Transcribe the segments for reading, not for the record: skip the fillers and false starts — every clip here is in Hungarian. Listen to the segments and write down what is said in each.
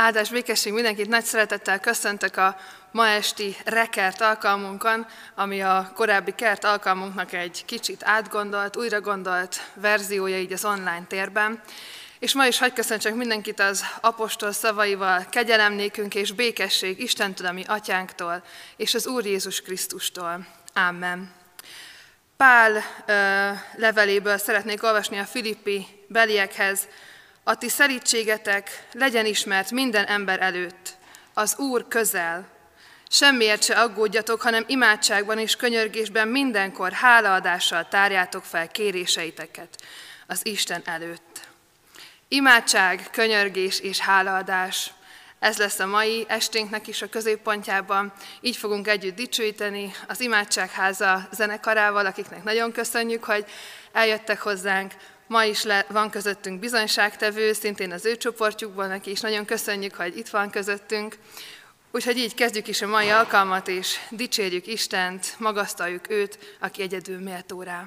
Áldás, békesség mindenkit, nagy szeretettel köszöntök a ma esti rekert alkalmunkon, ami a korábbi kert alkalmunknak egy kicsit átgondolt, újragondolt verziója így az online térben. És ma is hadd köszöntsek mindenkit az apostol szavaival, kegyelem nékünk és békesség Istentől, a mi atyánktól, és az Úr Jézus Krisztustól. Amen. Pál leveléből szeretnék olvasni a Filippi beliekhez. A ti szelídségetek legyen ismert minden ember előtt, az Úr közel. Semmiért se aggódjatok, hanem imádságban és könyörgésben mindenkor hálaadással tárjátok fel kéréseiteket az Isten előtt. Imádság, könyörgés és hálaadás. Ez lesz a mai esténknek is a középpontjában. Így fogunk együtt dicsőíteni az Imádságháza zenekarával, akiknek nagyon köszönjük, hogy eljöttek hozzánk. Ma is van közöttünk bizonyságtevő, szintén az ő csoportjukból, neki is nagyon köszönjük, hogy itt van közöttünk. Úgyhogy így kezdjük is a mai alkalmat, és dicsérjük Istent, magasztaljuk őt, aki egyedül méltó rá.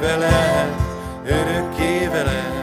Veled, örökké veled.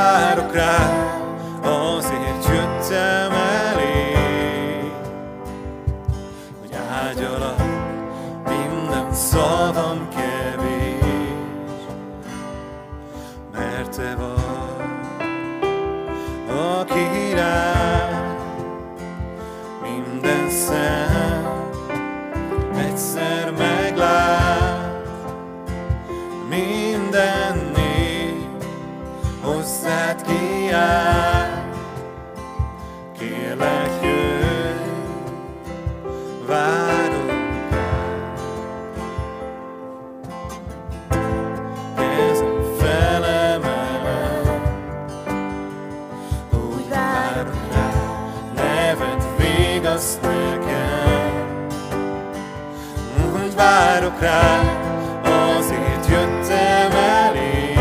várok rá, azért jöttem elé, hogy ágyalak, minden szavam kevés, mert te vagy a király, minden szem egyszer meglát, minden név hozzád kiáll. Kérlek, jöjj, várunk rá. Kezem felemelem, úgy várunk rá, neved vigaszt nekem. Úgy várok rá, azért jöttem elé,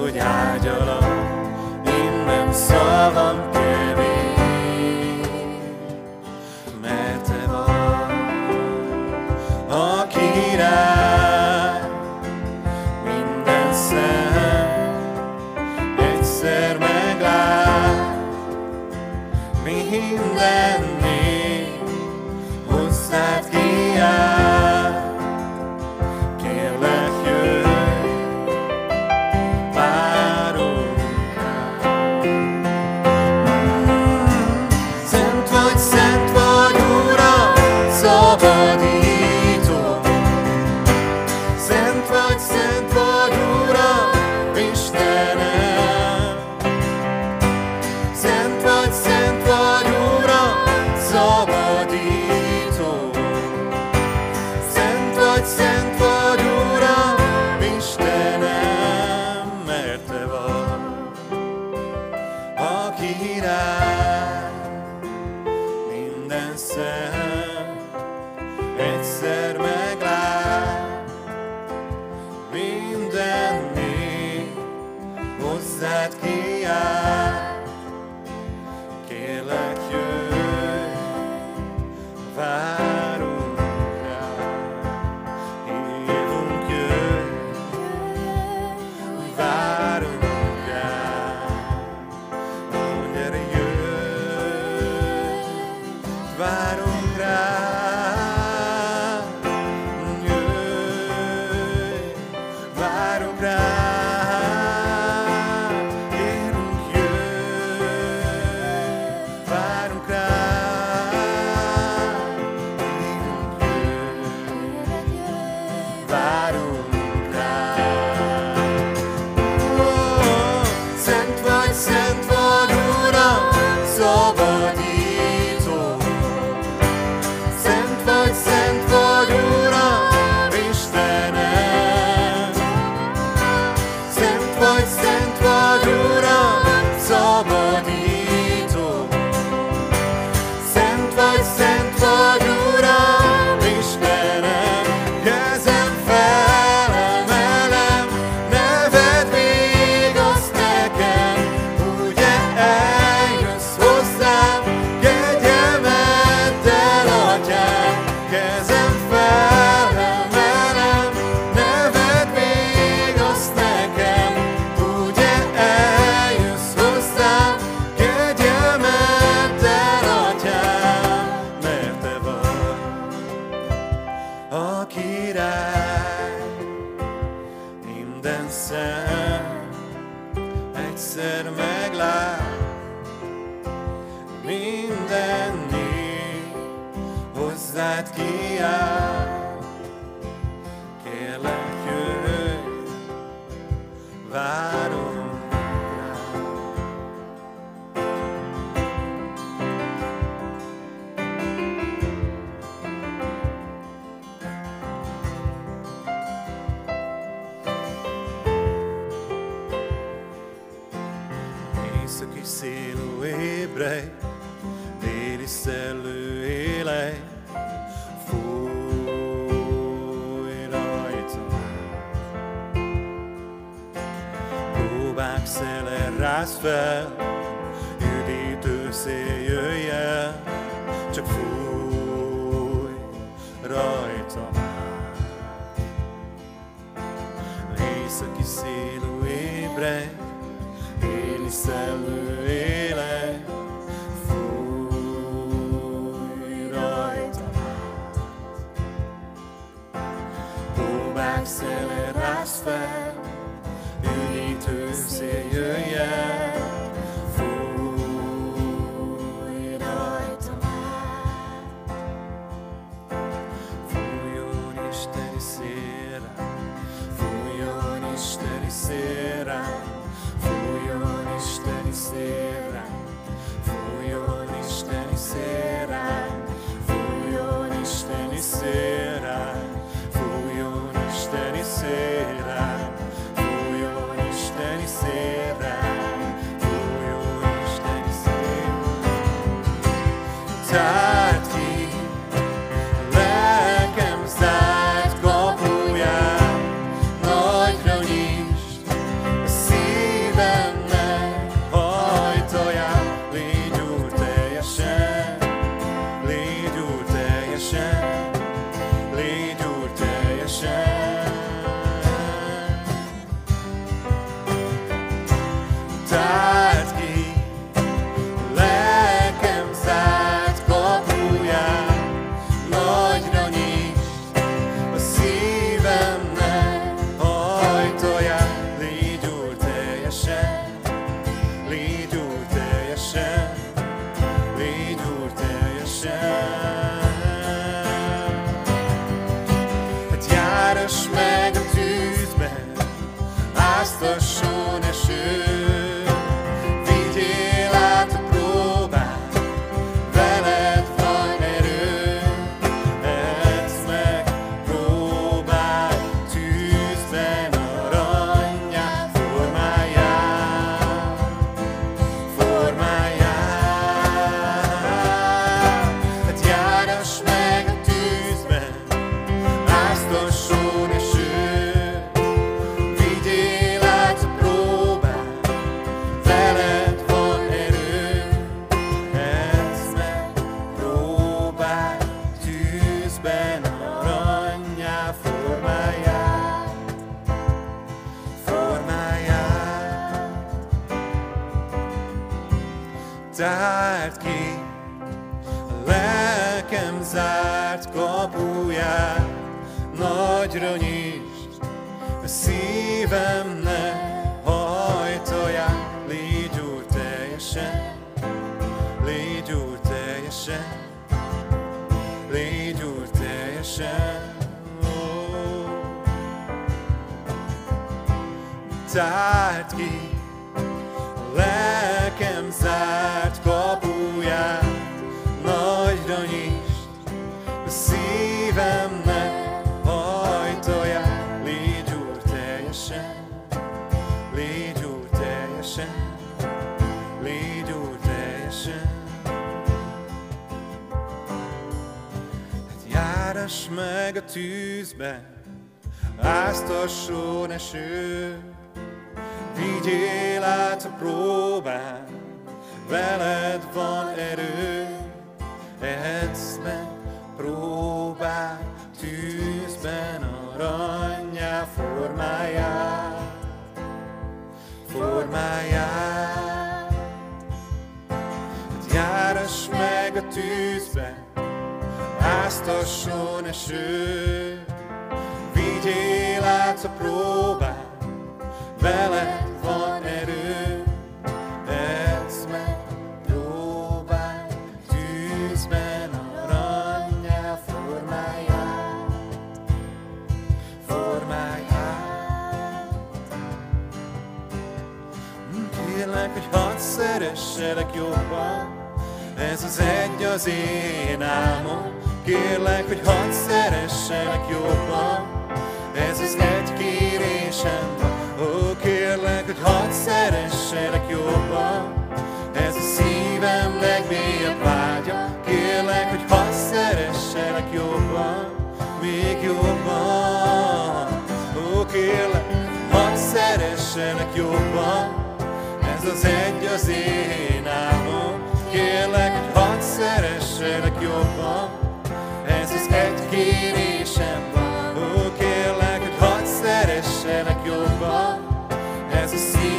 hogy ágyalak, innen szavam kevés, mert te vagy a király, minden szem egyszer meglát, minden név hozzád kiáll. Kérlek, jöjj, várunk rá. Szent vagy, Uram, szabadító. Szent vagy, Uram, Istenem. Szent vagy, Uram, szabadító. Szent vagy, Uram, Istenem, mert te vagy a király, minden szem egyszer meglát, minden név hozzád kiáll. Kérlek, jöjj, várunk rá, hívunk, jöjj, várunk rá, ó, gyere, jöjj, várunk rá, jöjj, várunk rá, kérünk, jöjj, várunk rá, kérünk, jöjj, várunk rá. Ó, szent vagy, Uram, szabadító. Szent vagy, Uram, Istenem. Szent vagy, Uram, szabadító. Szent vagy, Uram, Istenem. Kezem felemelem, neved vigaszt nekem, ugye eljössz hozzám, kegyemeddel, Atyám. Kezem felemelem, neved vigaszt nekem, ugye eljössz hozzám, kegyemeddel, Atyám. Mert te vagy a király, minden szem egyszer meglát, minden név hozzád kiáll. Kérlek, jöjj, várunk rá. Északi szélú ébrej, déli szellő élej, fúj rajta. Próbák szele rász fel, üdítő szél jöjj el, csak fúj rajta már. Északi szélú ébrej, ébredj, én is szellő élek, fújj rajtam át. Próbák szele rázd fel, üdítő szél jöjjel, fújj rajtam át. Fújjon isteni szél rám, fújjon isteni szél rám, fújjon isteni szél rám, fújjon isteni szél rám, fújjon isteni szél rám, fújjon isteni szél rám, fújjon isteni szél rám, fújjon isteni szél rám. Zárd ki lelkem, zárt kapuját, nagyra nyisd a szívemnek ajtaját. Légy Úr teljesen, légy Úr teljesen. Tárd ki lelkem zárt kapuját, nagyra nyisd a szívemnek ajtaját. Légy Úr teljesen, légy Úr teljesen, légy Úr teljesen. Hát járass meg a tűzben, áztasson eső, vigyél át a próbát, veled van erő. Etsz meg próbát, tűzben arannyá formáját, formáját. Hát járass meg a tűzben, áztasson eső, vigyél át a próbát, veled van erő. Etsz meg próbát, tűzben arannyá formáját, formáját. Tárd ki lelkem zárt kapuját, nagyra nyisd a szívemnek ajtaját. Légy Úr teljesen, légy Úr teljesen, légy Úr teljesen. Ó. Tárd ki lelkem zárt kapuját, nagyra nyisd a szívemnek ajtaját. Légy Úr teljesen, légy Úr teljesen, légy Úr teljesen. Hát járass meg a tűzben, áztasson eső, vigyél át a próbát, veled van erő. Etsz meg próbát, tűzben arannyá formáját, formáját. Hát járass meg a tűzben, áztasson eső, vigyél át a próbát, veled van erő. Etsz meg próbát, tűzben arannyá formáját, formáját. Kérlek, hogy hadd szeresselek jobban, ez az egy az én álmom. Kérlek, hogy hadd szeresselek jobban, ez az egy kérésem van. Ó, kérlek, hogy hadd szeresselek jobban, ez a szívem legmélyebb vágya. Kérlek, hogy hadd szeresselek jobban, még jobban. Ó, kérlek, hadd szeresselek jobban, ez az egy az én álmom. Kérlek, hogy hadd szeresselek jobban, ez az egy kérésem van. Ó, kérlek, hogy hadd szeresselek jobban, ez a szív.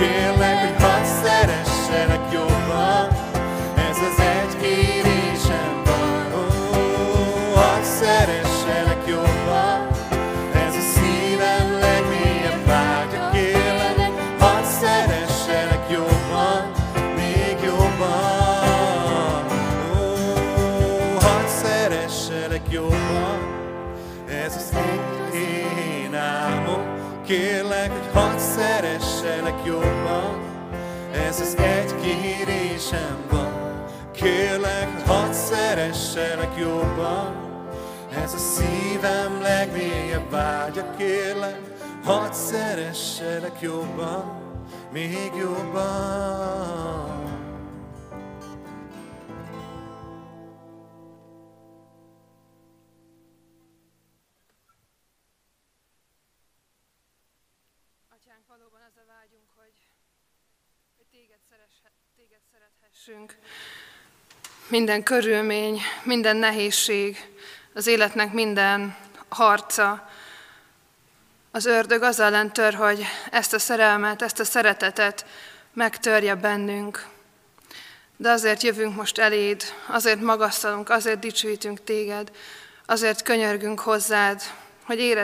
kérlek, hogy hadd szeresselek jobban, ez az egy kérésem van. Ó, hadd szeresselek jobban, ez a szívem legmélyebb vágya. Kérlek, hadd szeresselek jobban, még jobban. Ó, hadd szeresselek jobban, ez az én álmom. Kérlek, hogy hadd szeresselek jobban, ez az egy kérésem van. Kérlek, hogy hadd szeresselek jobban, ez a szívem legmélyebb vágya. Kérlek, hadd szeresselek jobban, még jobban. Minden körülmény, minden nehézség, az életnek minden harca. Az ördög az ellen tör, hogy ezt a szerelmet, ezt a szeretetet megtörje bennünk. De azért jövünk most eléd, azért magasztalunk, azért dicsőítünk téged, azért könyörgünk hozzád, hogy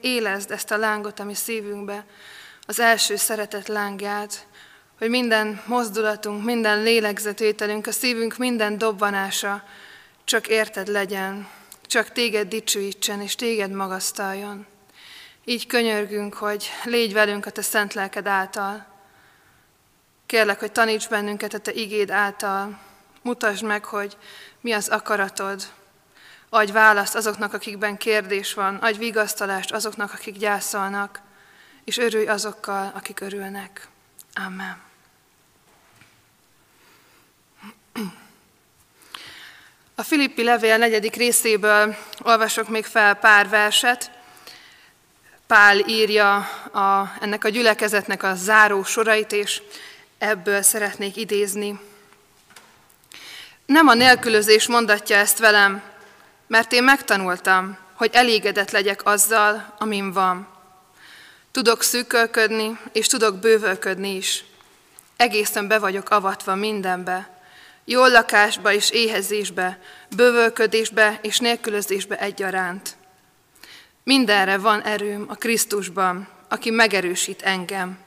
élezd ezt a lángot, ami szívünkbe, az első szeretet lángját, hogy minden mozdulatunk, minden lélegzetvételünk, a szívünk minden dobbanása csak érted legyen, csak téged dicsőítsen és téged magasztaljon. Így könyörgünk, hogy légy velünk a te szent lelked által. Kérlek, hogy taníts bennünket a te igéd által. Mutasd meg, hogy mi az akaratod. Adj választ azoknak, akikben kérdés van. Adj vigasztalást azoknak, akik gyászolnak. És örülj azokkal, akik örülnek. Amen. A Filippi levél 4. részéből olvasok még fel pár verset. Pál írja ennek a gyülekezetnek a záró sorait, és ebből szeretnék idézni. Nem a nélkülözés mondatja ezt velem, mert én megtanultam, hogy elégedett legyek azzal, amin van. Tudok szűkölködni, és tudok bővölködni is. Egészen be vagyok avatva mindenbe. Jól lakásba és éhezésbe, bővölködésbe és nélkülözésbe egyaránt. Mindenre van erőm a Krisztusban, aki megerősít engem.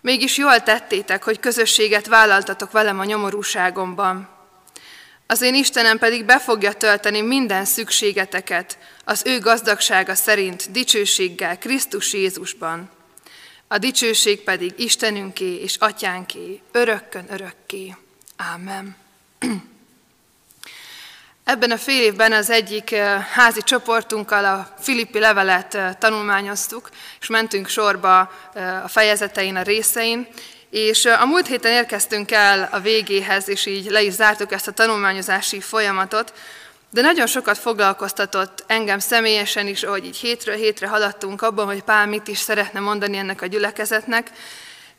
Mégis jól tettétek, hogy közösséget vállaltatok velem a nyomorúságomban. Az én Istenem pedig be fogja tölteni minden szükségeteket, az ő gazdagsága szerint dicsőséggel Krisztus Jézusban. A dicsőség pedig Istenünké és Atyánké, örökkön örökké. Ámen. Ebben a fél évben az egyik házi csoportunkkal a Filippi levelet tanulmányoztuk, és mentünk sorba a fejezetein, a részein, és a múlt héten érkeztünk el a végéhez, és így le is zártuk ezt a tanulmányozási folyamatot, de nagyon sokat foglalkoztatott engem személyesen is, ahogy így hétről hétre haladtunk abban, hogy Pál mit is szeretne mondani ennek a gyülekezetnek,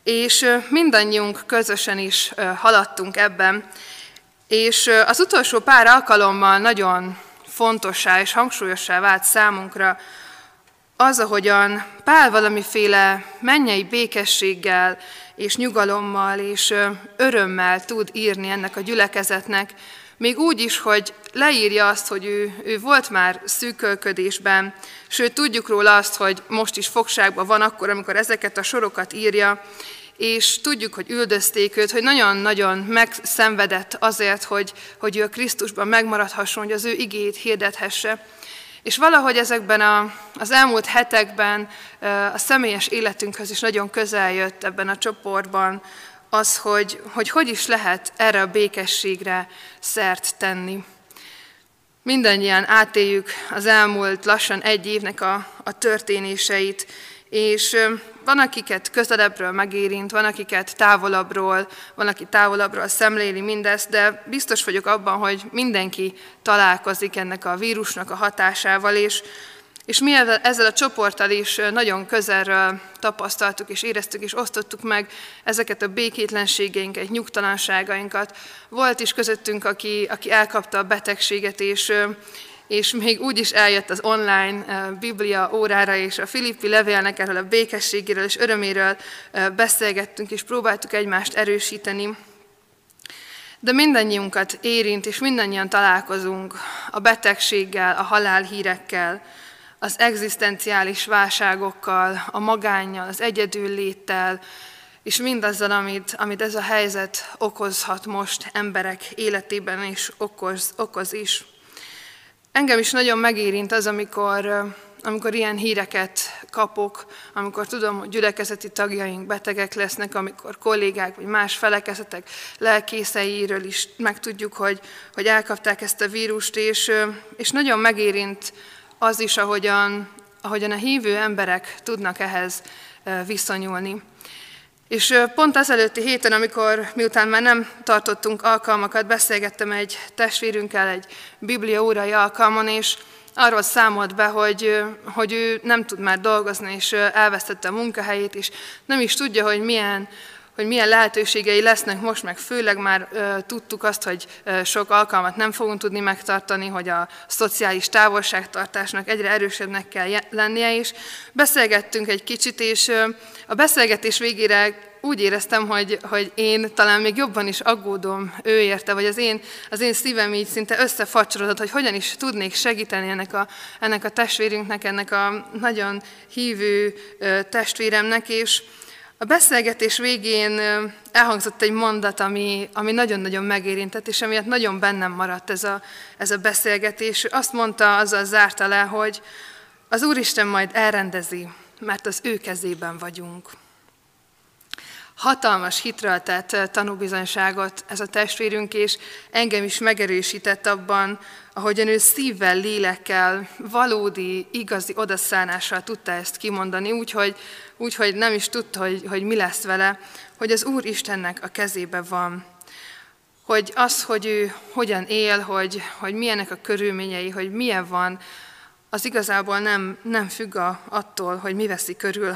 és mindannyiunk közösen is haladtunk ebben. És az utolsó pár alkalommal nagyon fontossá és hangsúlyossá vált számunkra az, ahogyan Pál valamiféle mennyei békességgel és nyugalommal és örömmel tud írni ennek a gyülekezetnek, még úgy is, hogy leírja azt, hogy ő volt már szűkölködésben, sőt tudjuk róla azt, hogy most is fogságban van akkor, amikor ezeket a sorokat írja, és tudjuk, hogy üldözték őt, hogy nagyon-nagyon megszenvedett azért, hogy ő a Krisztusban megmaradhasson, hogy az ő igéjét hirdethesse. És valahogy ezekben az elmúlt hetekben a személyes életünkhöz is nagyon közel jött ebben a csoportban az, hogy is lehet erre a békességre szert tenni. Mindannyian átéljük az elmúlt lassan egy évnek a történéseit, és van, akiket közelebbről megérint, van, akiket távolabbról, van, aki távolabbról szemléli mindezt, de biztos vagyok abban, hogy mindenki találkozik ennek a vírusnak a hatásával, és mi ezzel a csoporttal is nagyon közelről tapasztaltuk, és éreztük, és osztottuk meg ezeket a békétlenségeinket, nyugtalanságainkat. Volt is közöttünk, aki elkapta a betegséget, és és még úgy is eljött az online Biblia órára, és a Filippi levélnek erről a békességéről és öröméről beszélgettünk, és próbáltuk egymást erősíteni. De mindannyiunkat érint, és mindannyian találkozunk a betegséggel, a halálhírekkel, az egzisztenciális válságokkal, a magánnyal, az egyedülléttel, és mindazzal, amit ez a helyzet okozhat most emberek életében, és okoz is. Engem is nagyon megérint az, amikor ilyen híreket kapok, amikor tudom, hogy gyülekezeti tagjaink betegek lesznek, amikor kollégák vagy más felekezetek lelkészeiről is megtudjuk, hogy elkapták ezt a vírust, és nagyon megérint az is, ahogyan a hívő emberek tudnak ehhez viszonyulni. És pont az előtti héten, miután már nem tartottunk alkalmakat, beszélgettem egy testvérünkkel egy bibliaórai alkalmon, és arról számolt be, hogy ő nem tud már dolgozni, és elvesztette a munkahelyét, és nem is tudja, hogy milyen lehetőségei lesznek most, meg főleg már tudtuk azt, hogy sok alkalmat nem fogunk tudni megtartani, hogy a szociális távolságtartásnak egyre erősebbnek kell lennie, és beszélgettünk egy kicsit, és a beszélgetés végére úgy éreztem, hogy én talán még jobban is aggódom ő érte, vagy az én szívem így szinte összefacsorodott, hogy hogyan is tudnék segíteni ennek a testvérünknek, ennek a nagyon hívő testvéremnek, és a beszélgetés végén elhangzott egy mondat, ami nagyon-nagyon megérintett, és emiatt nagyon bennem maradt ez a beszélgetés. Azt mondta, azzal zárta le, hogy az Úristen majd elrendezi, mert az ő kezében vagyunk. Hatalmas hitről tett tanúbizonyságot ez a testvérünk, és engem is megerősített abban, ahogyan ő szívvel, lélekkel, valódi, igazi odaszánással tudta ezt kimondani, úgyhogy nem is tudta, hogy mi lesz vele, hogy az Úr Istennek a kezébe van. Hogy az, hogy ő hogyan él, hogy milyenek a körülményei, hogy milyen van, az igazából nem függ attól, hogy mi veszi körül,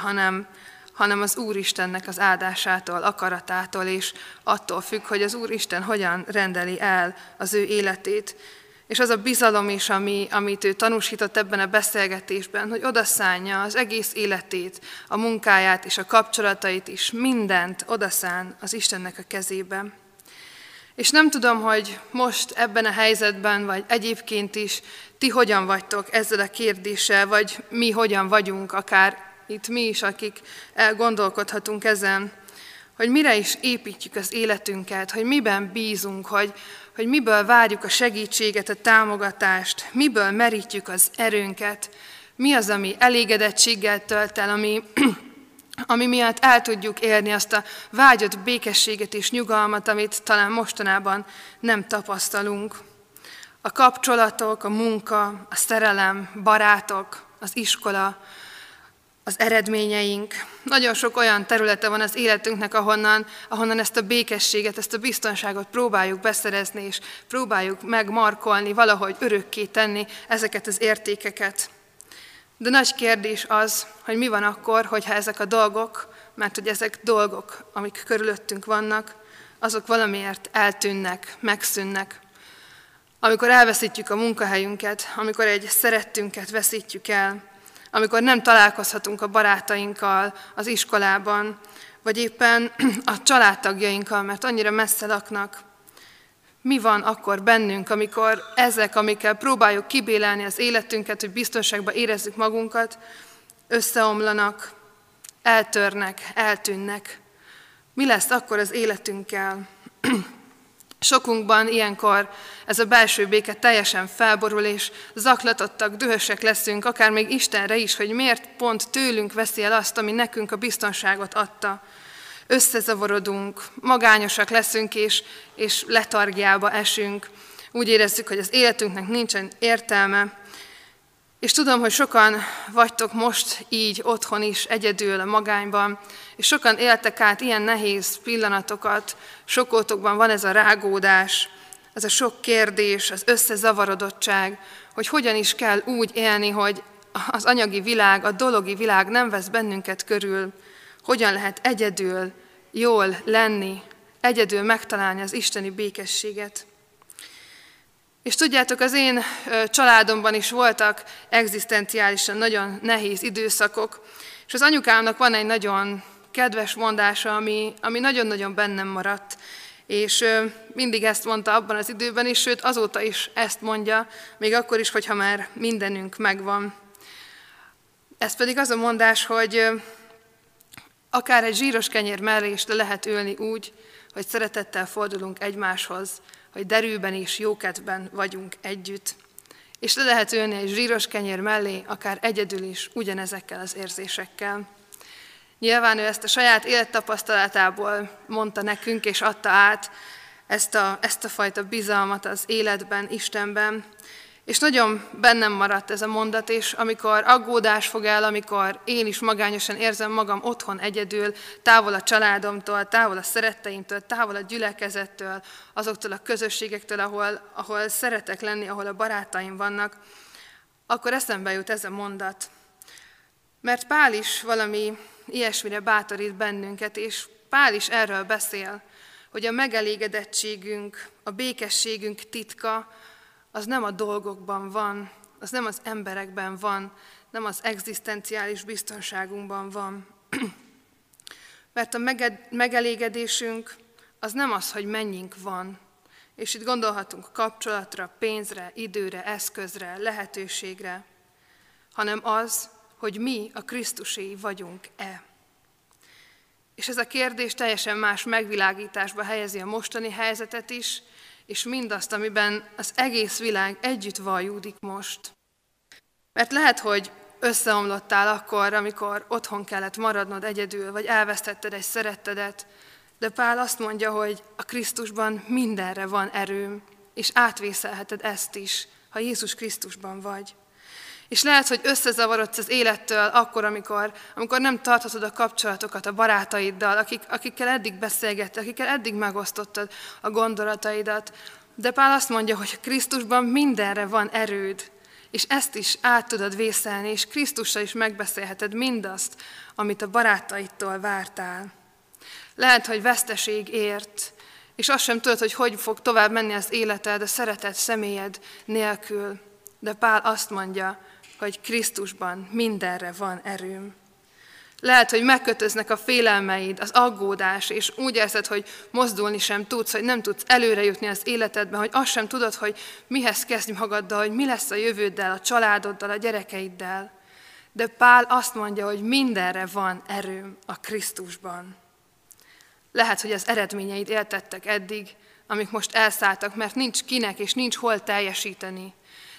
hanem az Úristennek az áldásától, akaratától, és attól függ, hogy az Úristen hogyan rendeli el az ő életét. És az a bizalom is, amit ő tanúsított ebben a beszélgetésben, hogy odaszánja az egész életét, a munkáját és a kapcsolatait is, mindent odaszán az Istennek a kezébe. És nem tudom, hogy most ebben a helyzetben, vagy egyébként is, ti hogyan vagytok ezzel a kérdéssel, vagy mi hogyan vagyunk akár, itt mi is, akik elgondolkodhatunk ezen, hogy mire is építjük az életünket, hogy miben bízunk, hogy miből várjuk a segítséget, a támogatást, miből merítjük az erőnket, mi az, ami elégedettséggel tölt el, ami miatt el tudjuk érni azt a vágyott békességet és nyugalmat, amit talán mostanában nem tapasztalunk. A kapcsolatok, a munka, a szerelem, barátok, az iskola, az eredményeink. Nagyon sok olyan területe van az életünknek, ahonnan ezt a békességet, ezt a biztonságot próbáljuk beszerezni, és próbáljuk megmarkolni, valahogy örökké tenni ezeket az értékeket. De nagy kérdés az, hogy mi van akkor, hogyha ezek a dolgok, mert hogy ezek dolgok, amik körülöttünk vannak, azok valamiért eltűnnek, megszűnnek. Amikor elveszítjük a munkahelyünket, amikor egy szerettünket veszítjük el, amikor nem találkozhatunk a barátainkkal az iskolában, vagy éppen a családtagjainkkal, mert annyira messze laknak. Mi van akkor bennünk, amikor ezek, amikkel próbáljuk kibélelni az életünket, hogy biztonságban érezzük magunkat, összeomlanak, eltörnek, eltűnnek? Mi lesz akkor az életünkkel? Sokunkban ilyenkor ez a belső béke teljesen felborul, és zaklatottak, dühösek leszünk, akár még Istenre is, hogy miért pont tőlünk veszi el azt, ami nekünk a biztonságot adta. Összezavarodunk, magányosak leszünk, és letargiába esünk. Úgy érezzük, hogy az életünknek nincsen értelme. És tudom, hogy sokan vagytok most így otthon is, egyedül, a magányban, és sokan éltek át ilyen nehéz pillanatokat, sokótokban van ez a rágódás, ez a sok kérdés, az összezavarodottság, hogy hogyan is kell úgy élni, hogy az anyagi világ, a dologi világ nem vesz bennünket körül, hogyan lehet egyedül jól lenni, egyedül megtalálni az isteni békességet. És tudjátok, az én családomban is voltak egzisztenciálisan nagyon nehéz időszakok, és az anyukámnak van egy nagyon kedves mondása, ami nagyon-nagyon bennem maradt, és mindig ezt mondta abban az időben is, sőt azóta is ezt mondja, még akkor is, hogyha már mindenünk megvan. Ez pedig az a mondás, hogy akár egy zsíros kenyér mellé is le lehet ülni úgy, hogy szeretettel fordulunk egymáshoz, hogy derűben és jókedvben vagyunk együtt. És le lehet ülni egy zsíros kenyér mellé, akár egyedül is, ugyanezekkel az érzésekkel. Nyilván ő ezt a saját élettapasztalatából mondta nekünk, és adta át ezt a fajta bizalmat az életben, Istenben. És nagyon bennem maradt ez a mondat, és amikor aggódás fog el, amikor én is magányosan érzem magam otthon egyedül, távol a családomtól, távol a szeretteimtől, távol a gyülekezettől, azoktól a közösségektől, ahol szeretek lenni, ahol a barátaim vannak, akkor eszembe jut ez a mondat. Mert Pál is valami ilyesmire bátorít bennünket, és Pál is erről beszél, hogy a megelégedettségünk, a békességünk titka, az nem a dolgokban van, az nem az emberekben van, nem az egzisztenciális biztonságunkban van. Mert a megelégedésünk az nem az, hogy mennyink van. És itt gondolhatunk kapcsolatra, pénzre, időre, eszközre, lehetőségre, hanem az, hogy mi a Krisztuséi vagyunk-e. És ez a kérdés teljesen más megvilágításba helyezi a mostani helyzetet is, és mindazt, amiben az egész világ együtt vajúdik most. Mert lehet, hogy összeomlottál akkor, amikor otthon kellett maradnod egyedül, vagy elvesztetted egy szerettedet, de Pál azt mondja, hogy a Krisztusban mindenre van erőm, és átvészelheted ezt is, ha Jézus Krisztusban vagy. És lehet, hogy összezavarodsz az élettől akkor, amikor nem tarthatod a kapcsolatokat a barátaiddal, akikkel eddig beszélgettél, akikkel eddig megosztottad a gondolataidat. De Pál azt mondja, hogy Krisztusban mindenre van erőd, és ezt is át tudod vészelni, és Krisztussal is megbeszélheted mindazt, amit a barátaidtól vártál. Lehet, hogy veszteség ért, és azt sem tudod, hogy fog tovább menni az életed a szeretett személyed nélkül. De Pál azt mondja, hogy Krisztusban mindenre van erőm. Lehet, hogy megkötöznek a félelmeid, az aggódás, és úgy érzed, hogy mozdulni sem tudsz, hogy nem tudsz előre jutni az életedben, hogy azt sem tudod, hogy mihez kezdj magaddal, hogy mi lesz a jövőddel, a családoddal, a gyerekeiddel. De Pál azt mondja, hogy mindenre van erőm a Krisztusban. Lehet, hogy az eredményeid éltettek eddig, amik most elszálltak, mert nincs kinek és nincs hol teljesíteni.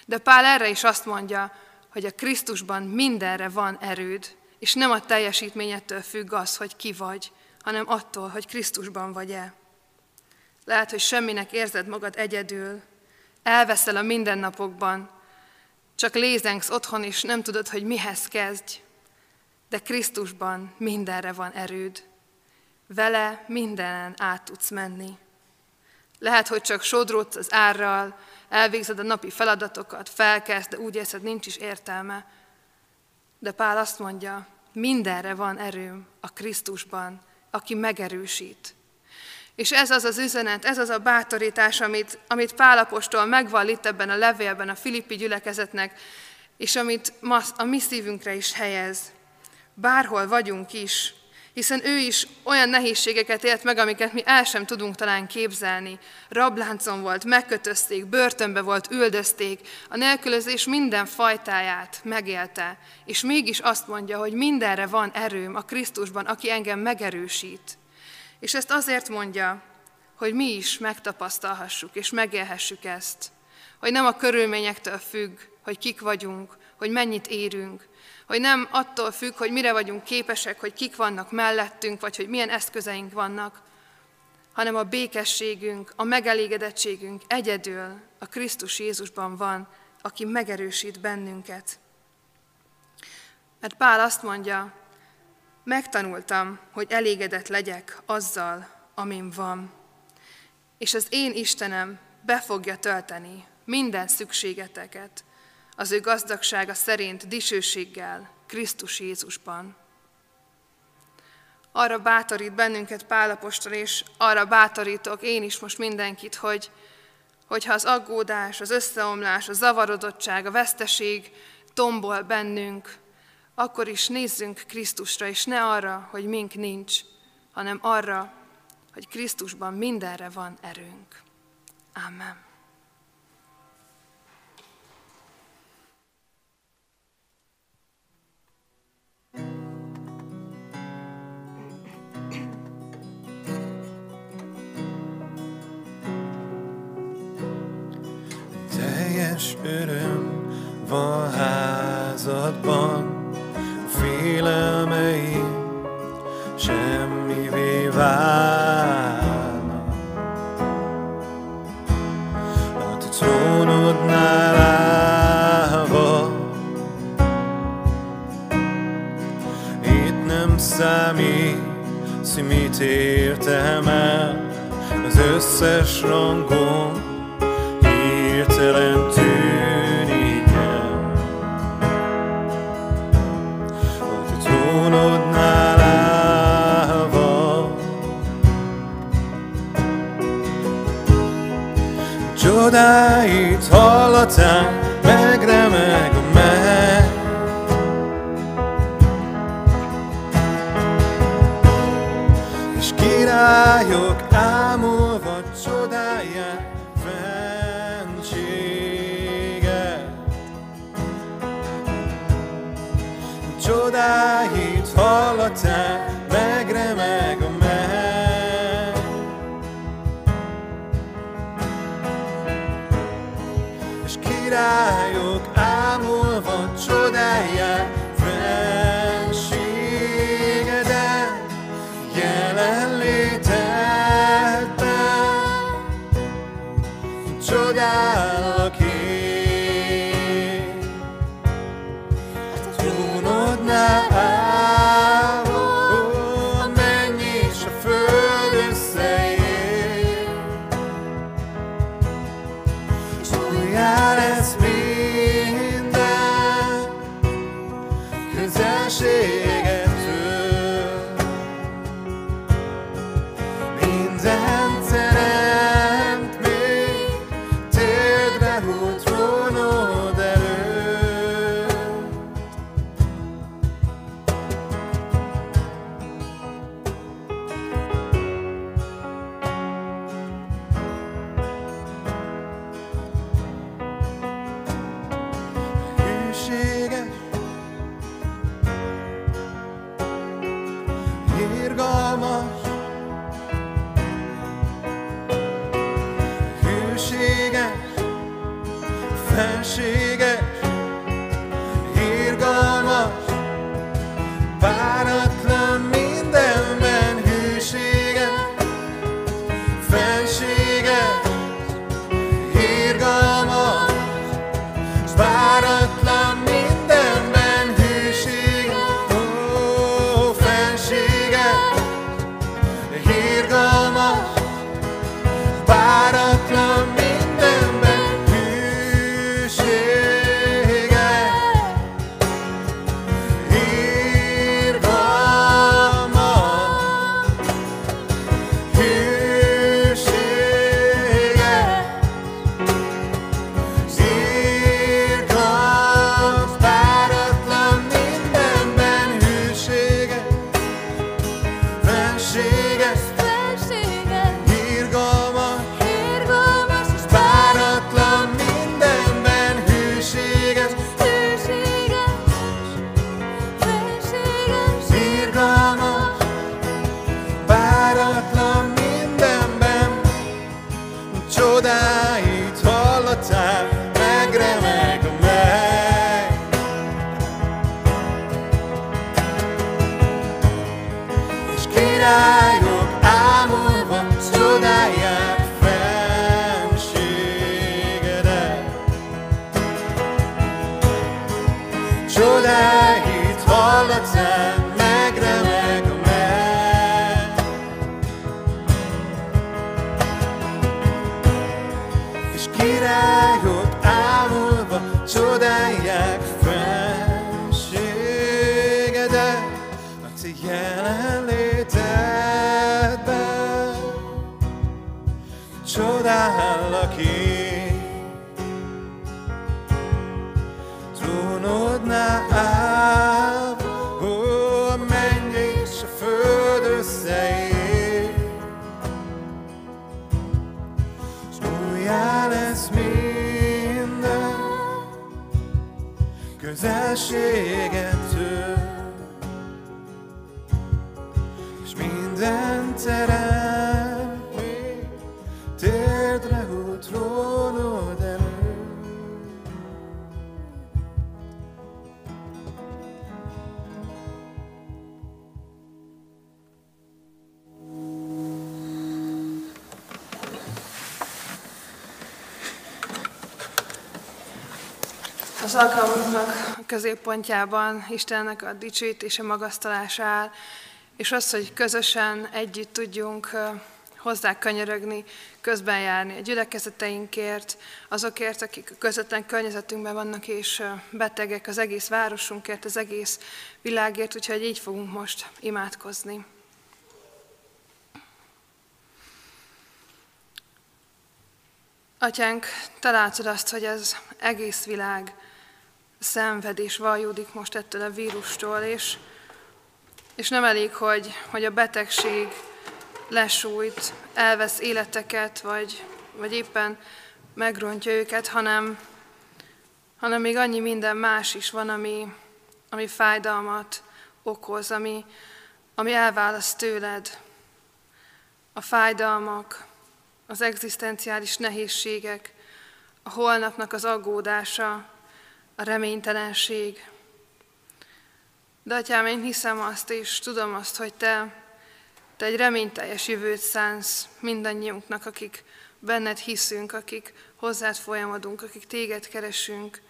De Pál erre is azt mondja, hogy a Krisztusban mindenre van erőd, és nem a teljesítményedtől függ az, hogy ki vagy, hanem attól, hogy Krisztusban vagy-e. Lehet, hogy semminek érzed magad egyedül, elveszel a mindennapokban, csak lézengsz otthon, és nem tudod, hogy mihez kezdj, de Krisztusban mindenre van erőd. Vele mindenen át tudsz menni. Lehet, hogy csak sodródsz az árral, elvégzed a napi feladatokat, felkelsz, de úgy érzed, nincs is értelme. De Pál azt mondja, mindenre van erőm a Krisztusban, aki megerősít. És ez az az üzenet, ez az a bátorítás, amit Pál apostol megvall itt ebben a levélben a Filippi gyülekezetnek, és amit ma a mi szívünkre is helyez. Bárhol vagyunk is, hiszen ő is olyan nehézségeket élt meg, amiket mi el sem tudunk talán képzelni. Rabláncon volt, megkötözték, börtönbe volt, üldözték, a nélkülözés minden fajtáját megélte, és mégis azt mondja, hogy mindenre van erőm a Krisztusban, aki engem megerősít. És ezt azért mondja, hogy mi is megtapasztalhassuk és megélhessük ezt, hogy nem a körülményektől függ, hogy kik vagyunk, hogy mennyit érünk, hogy nem attól függ, hogy mire vagyunk képesek, hogy kik vannak mellettünk, vagy hogy milyen eszközeink vannak, hanem a békességünk, a megelégedettségünk egyedül a Krisztus Jézusban van, aki megerősít bennünket. Mert Pál azt mondja, megtanultam, hogy elégedett legyek azzal, amin van. És az én Istenem be fogja tölteni minden szükségeteket, az ő gazdagsága szerint dicsőséggel, Krisztus Jézusban. Arra bátorít bennünket Pál apostol, és arra bátorítok én is most mindenkit, hogy hogyha az aggódás, az összeomlás, a zavarodottság, a veszteség tombol bennünk, akkor is nézzünk Krisztusra, és ne arra, hogy mink nincs, hanem arra, hogy Krisztusban mindenre van erőnk. Amen. Teljes öröm van házadban, félelmeim semmivé válnak. A te trónodnál állva, itt nem számít, mit értem el, az összes rangom hirtelen tűnik el. A te trónodnál állva, csodáit hallatán megremeg a meg. És királyok ámulva csodálják fentséget. Csodáit hallatán megremeg a meg. És királyok ámulva csodálják fentségedet. Jelenlétedben csodállak én, a trónodnál állva, a menny és a föld összeér. Újjá lesz minden közelséged. Megremek a meg. csodán lakik, trónodnál áll, ó, a menny és a föld összeér, s újjá lesz minden közelségedtől, s minden terem térdre húl trónod előtt. Az alkalmunknak a középpontjában Istennek a dicsőítése, magasztalása áll, és az, hogy közösen együtt tudjunk hozzá könyörögni, közben járni a gyülekezeteinkért, azokért, akik közvetlen környezetünkben vannak és betegek, az egész városunkért, az egész világért, úgyhogy így fogunk most imádkozni. Atyánk, te látod azt, hogy az egész világ szenved és vallódik most ettől a vírustól, és nem elég, hogy a betegség lesújt, elvesz életeket, vagy éppen megrontja őket, hanem még annyi minden más is van, ami fájdalmat okoz, ami elválaszt tőled. A fájdalmak, az egzisztenciális nehézségek, a holnapnak az aggódása, a reménytelenség. De Atyám, én hiszem azt, és tudom azt, hogy Te egy reményteljes jövőt szánsz mindannyiunknak, akik benned hiszünk, akik hozzád folyamodunk, akik téged keresünk.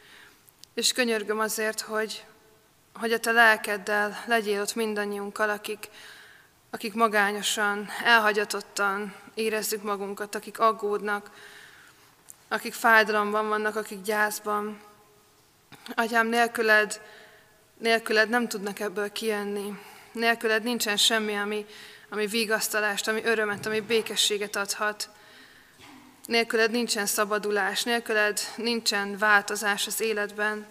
És könyörgöm azért, hogy a te lelkeddel legyél ott mindannyiunkkal, akik magányosan, elhagyatottan érezzük magunkat, akik aggódnak, akik fájdalomban vannak, akik gyászban. Atyám, nélküled nem tudnak ebből kijönni. Nélküled nincsen semmi, ami vigasztalást, ami örömet, ami békességet adhat. Nélküled nincsen szabadulás, nélküled nincsen változás az életben.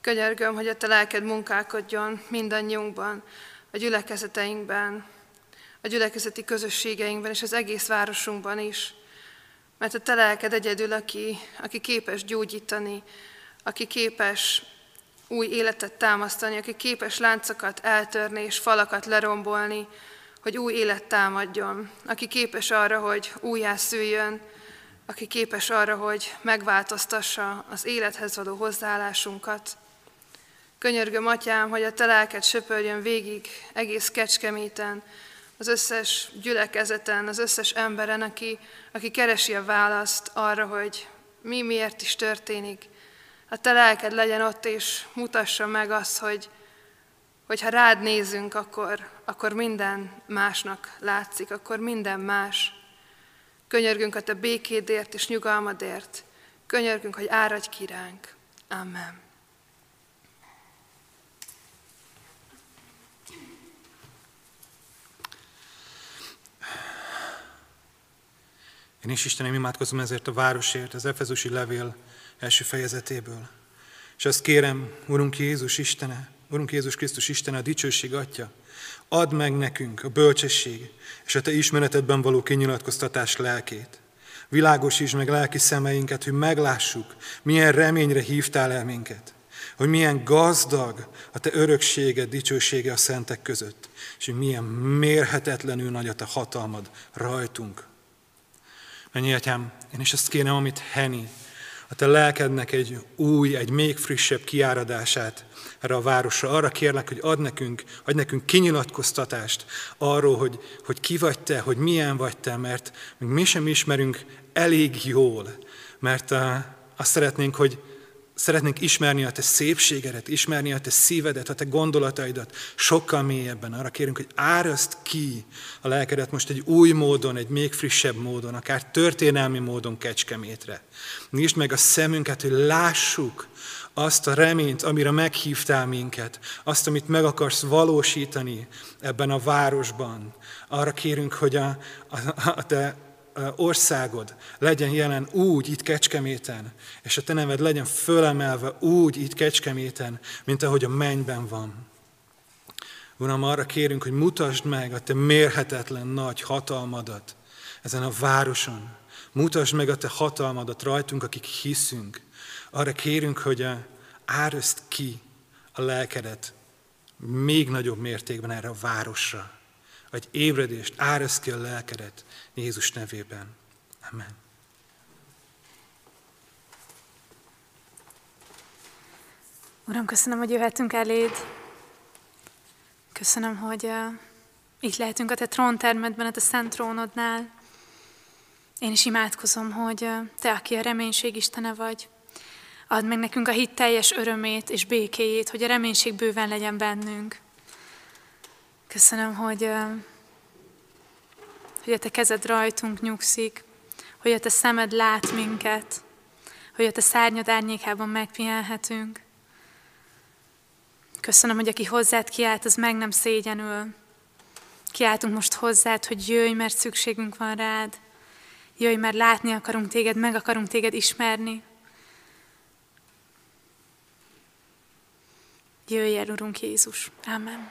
Könyörgöm, hogy a te lelked munkálkodjon mindannyiunkban, a gyülekezeteinkben, a gyülekezeti közösségeinkben és az egész városunkban is. Mert a te lelked egyedül, aki képes gyógyítani, aki képes új életet támasztani, aki képes láncokat eltörni és falakat lerombolni, hogy új élet támadjon, aki képes arra, hogy újjászüljön, aki képes arra, hogy megváltoztassa az élethez való hozzáállásunkat. Könyörgöm, Atyám, hogy a te lelked söpörjön végig egész Kecskeméten, az összes gyülekezeten, az összes emberen, aki keresi a választ arra, hogy mi miért is történik. A te lelked legyen ott, és mutassa meg azt, hogy ha rád nézünk, akkor minden másnak látszik, akkor minden más. Könyörgünk a te békédért és nyugalmadért. Könyörgünk, hogy áradj ki ránk. Amen. Én is, Istenem, imádkozom ezért a városért, az Efezusi levél első fejezetéből. És azt kérem, Urunk Jézus Krisztus Istene, a dicsőség Atya, add meg nekünk a bölcsesség és a te ismeretedben való kinyilatkoztatás lelkét. Világosítsd meg lelki szemeinket, hogy meglássuk, milyen reményre hívtál el minket, hogy milyen gazdag a te örökséged, dicsősége a szentek között, és hogy milyen mérhetetlenül nagy a te hatalmad rajtunk. Mennyi Atyám, én is azt kérem, amit Henny, a te lelkednek egy új, egy még frissebb kiáradását erre a városra. Arra kérlek, hogy adj nekünk kinyilatkoztatást arról, hogy ki vagy te, hogy milyen vagy te, mert mi sem ismerünk elég jól, mert azt szeretnénk, hogy szeretnénk ismerni a te szépségedet, ismerni a te szívedet, a te gondolataidat sokkal mélyebben. Arra kérünk, hogy áraszd ki a lelkedet most egy új módon, egy még frissebb módon, akár történelmi módon Kecskemétre. Nyisd meg a szemünket, hogy lássuk azt a reményt, amire meghívtál minket, azt, amit meg akarsz valósítani ebben a városban. Arra kérünk, hogy a te országod legyen jelen úgy itt Kecskeméten, és a te neved legyen fölemelve úgy itt Kecskeméten, mint ahogy a mennyben van. Uram, arra kérünk, hogy mutasd meg a te mérhetetlen nagy hatalmadat ezen a városon. Mutasd meg a te hatalmadat rajtunk, akik hiszünk. Arra kérünk, hogy áraszd ki a lelkedet még nagyobb mértékben erre a városra. Adj ébredést, áraszd ki a lelkedet Jézus nevében. Amen. Uram, köszönöm, hogy jöhetünk eléd. Köszönöm, hogy itt lehetünk a te tróntermedben, a te szent trónodnál. Én is imádkozom, hogy te, aki a reménység Istene vagy, add meg nekünk a hit teljes örömét és békéjét, hogy a reménység bőven legyen bennünk. Köszönöm, hogy a te kezed rajtunk nyugszik, hogy a te szemed lát minket, hogy a te szárnyad árnyékában megpihenhetünk. Köszönöm, hogy aki hozzád kiált, az meg nem szégyenül. Kiáltunk most hozzád, hogy jöjj, mert szükségünk van rád. Jöjj, mert látni akarunk téged, meg akarunk téged ismerni. Jöjj el, Urunk Jézus. Amen.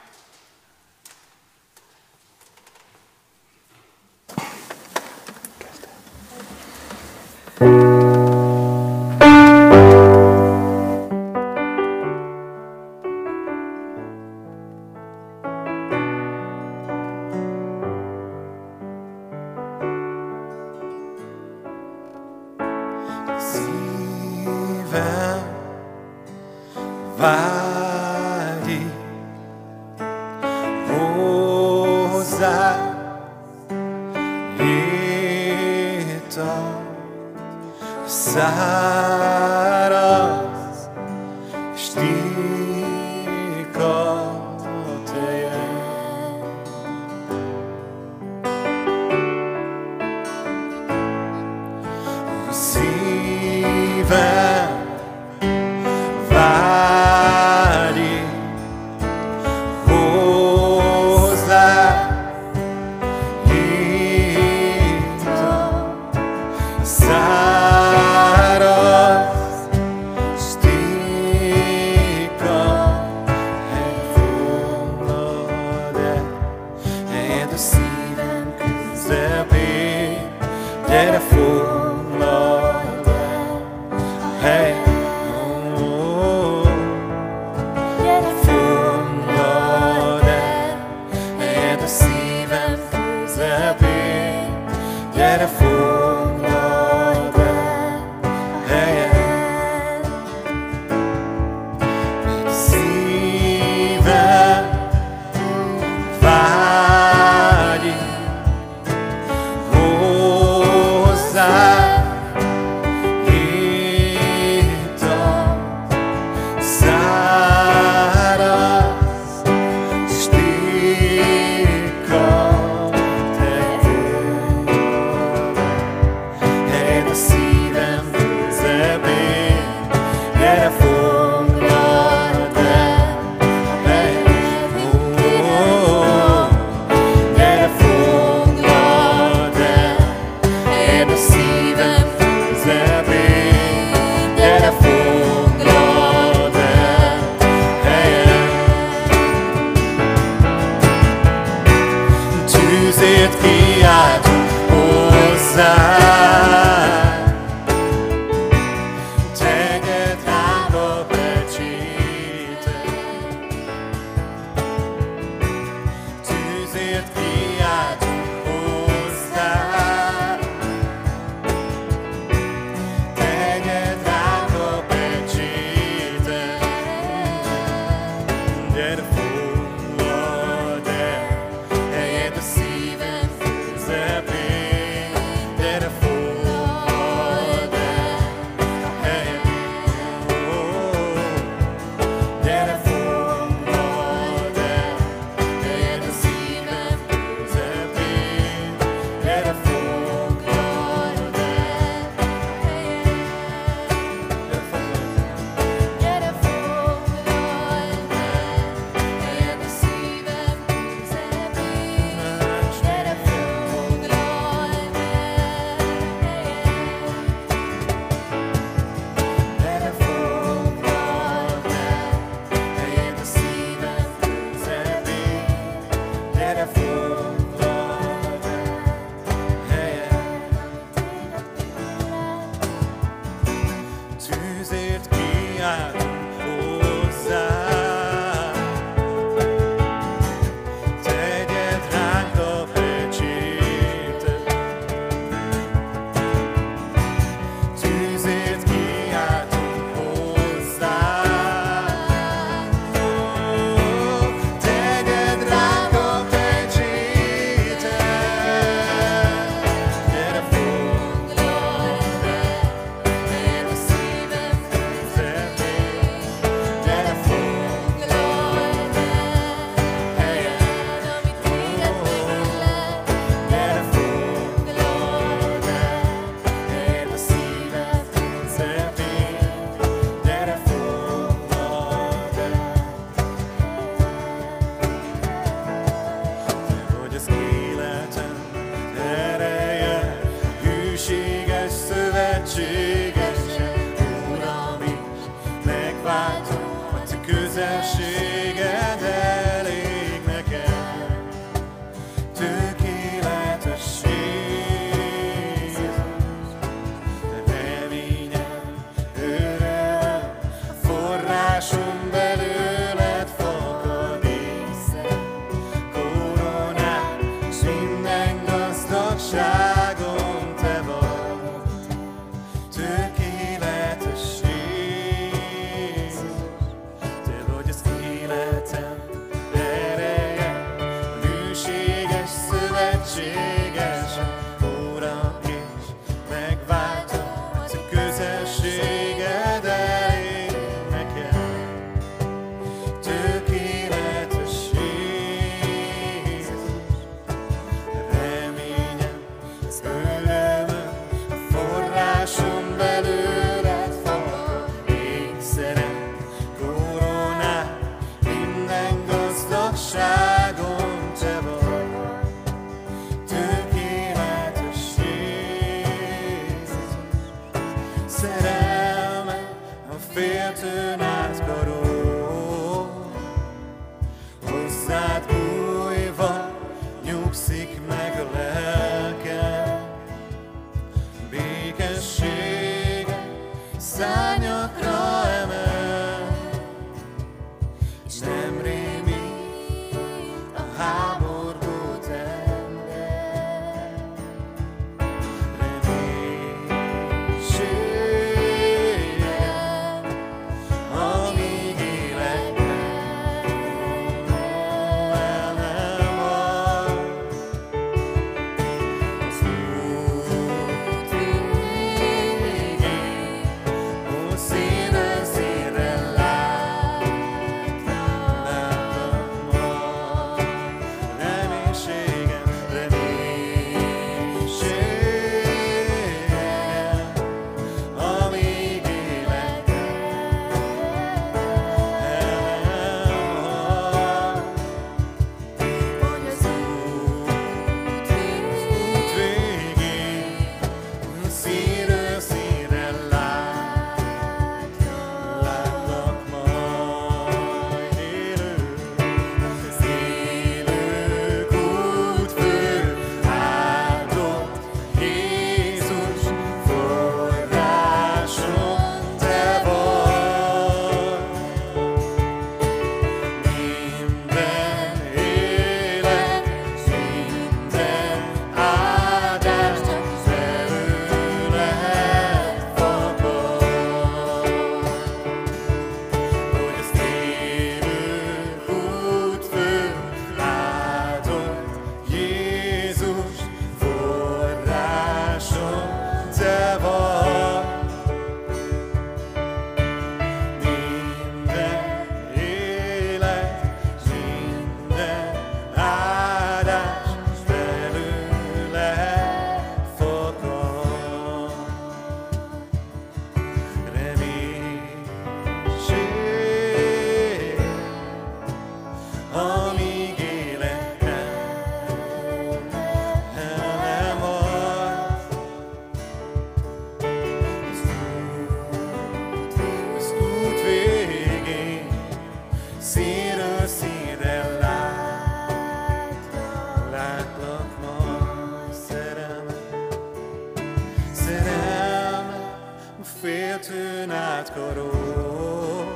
bűn átkarol.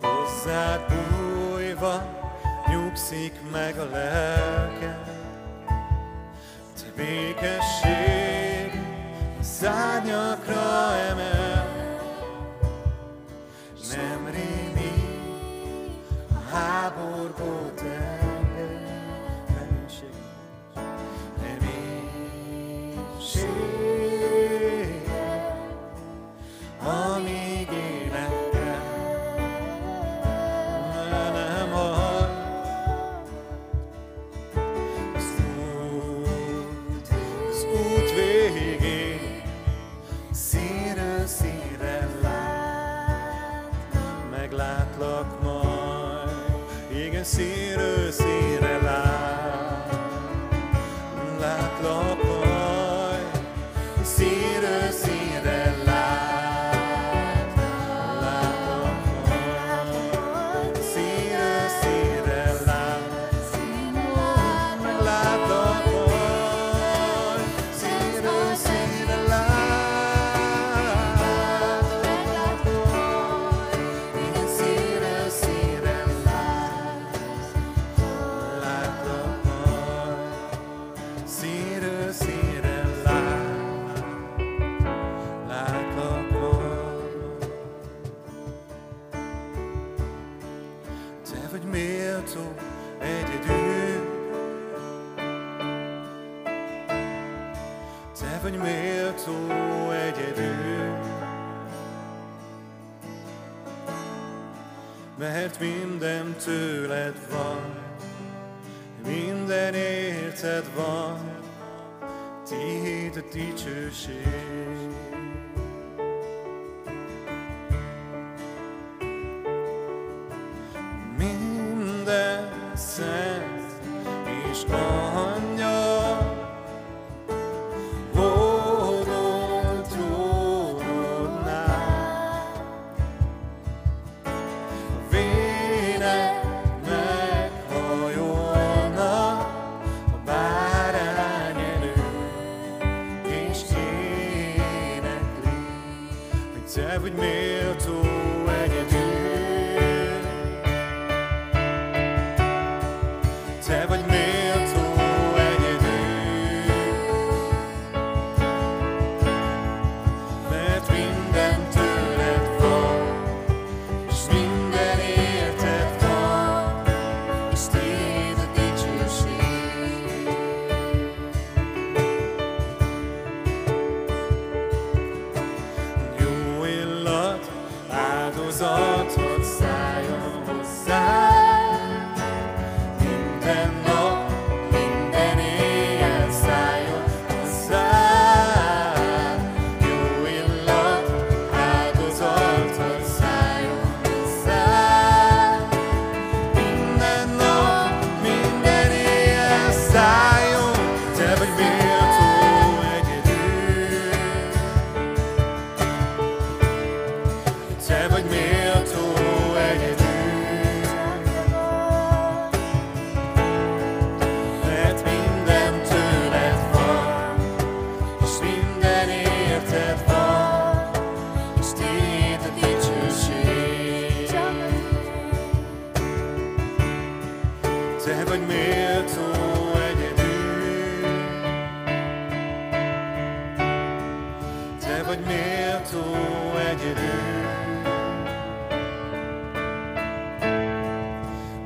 Hozzád bújva nyugszik meg a lelkem, te békesség a szárnyakra emel. Nem rémi a háborgó tenger, reménység. Amíg énekel, nem hal. Az út végén színről színre lát, meglátlak majd, igen, színről színre lát, látlak majd, színről színre lát. Mert minden tőled van, minden érted van, tiéd a dicsőség. Minden szent és angyal, hódol trónodnál. Te vagy méltó egyedül, te vagy méltó egyedül, mert minden tőled van, és minden érted van, és tiéd a dicsőség. Áldozatod szálljon hozzád, minden nap, minden éjjel szálljon hozzád. Jó illat, áldozatod szálljon hozzád, minden nap, minden éjjel szálljon. Te vagy méltó egyedül, te vagy méltó egyedül, mert minden tőled van, és minden érted van, és tiéd a dicsőség. Te vagy méltó egyedül, te vagy méltó egyedül,